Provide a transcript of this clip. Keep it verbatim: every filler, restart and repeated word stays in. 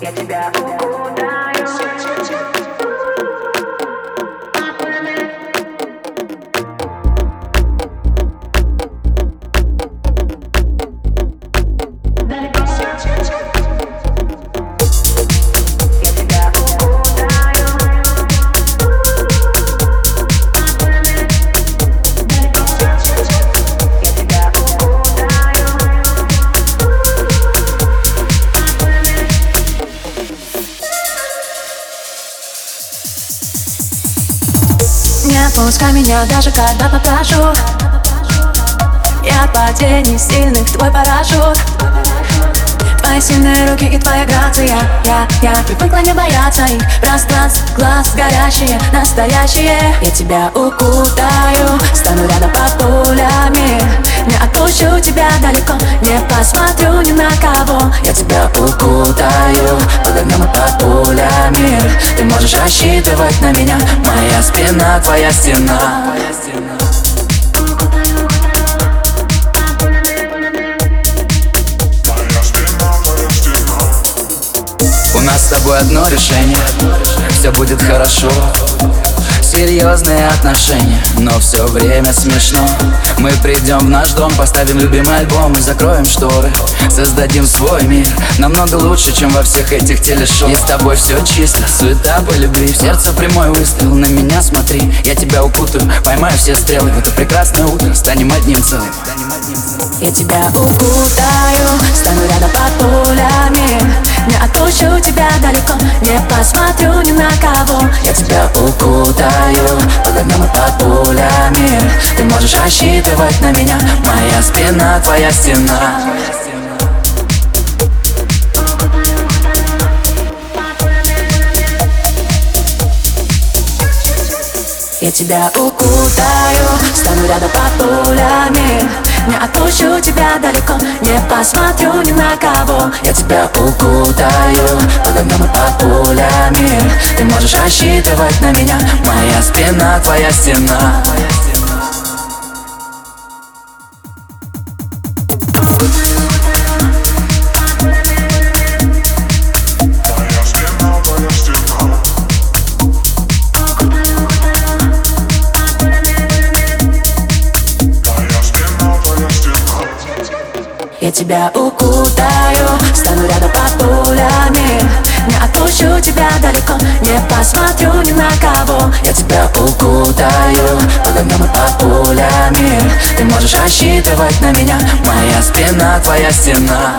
Я тебя укутаю. Не отпускай меня, даже когда покажу. Я от падений сильных твой парашют. Твои сильные руки и твоя грация. Я, я привыкла не бояться их. Пространств, глаз горящие, настоящие. Я тебя укутаю, стану рядом под пулями. Не отпущу тебя далеко, не посмотрю ни на кого. Я тебя укутаю, под огнем и под пулями. Ты можешь рассчитывать на меня, моя спина, твоя стена. У нас с тобой одно решение, все будет хорошо. Серьезные отношения, но все время смешно. Мы придем в наш дом, поставим любимый альбом и закроем шторы. Создадим свой мир, намного лучше, чем во всех этих телешоу. И с тобой все чисто, суета по любви. В сердце прямой выстрел, на меня смотри. Я тебя укутаю, поймаю все стрелы. В это прекрасное утро станем одним целым. Я тебя укутаю, стану рядом под пулями. Не отпущу тебя далеко, не посмотрю ни на кого. Я тебя укутаю, под огнем и под пулями. Ты можешь рассчитывать на меня, моя спина, твоя стена. Я тебя укутаю, стану рядом под пулями. Не отпущу тебя далеко, не посмотрю ни на кого. Я тебя укутаю, под огнем и под пулями. Ты можешь рассчитывать на меня, моя спина, твоя стена. Я тебя укутаю, стану рядом под пулями. Не отпущу тебя далеко, не посмотрю ни на кого. Я тебя укутаю, под огнем и под пулями. Ты можешь рассчитывать на меня, моя спина, твоя стена.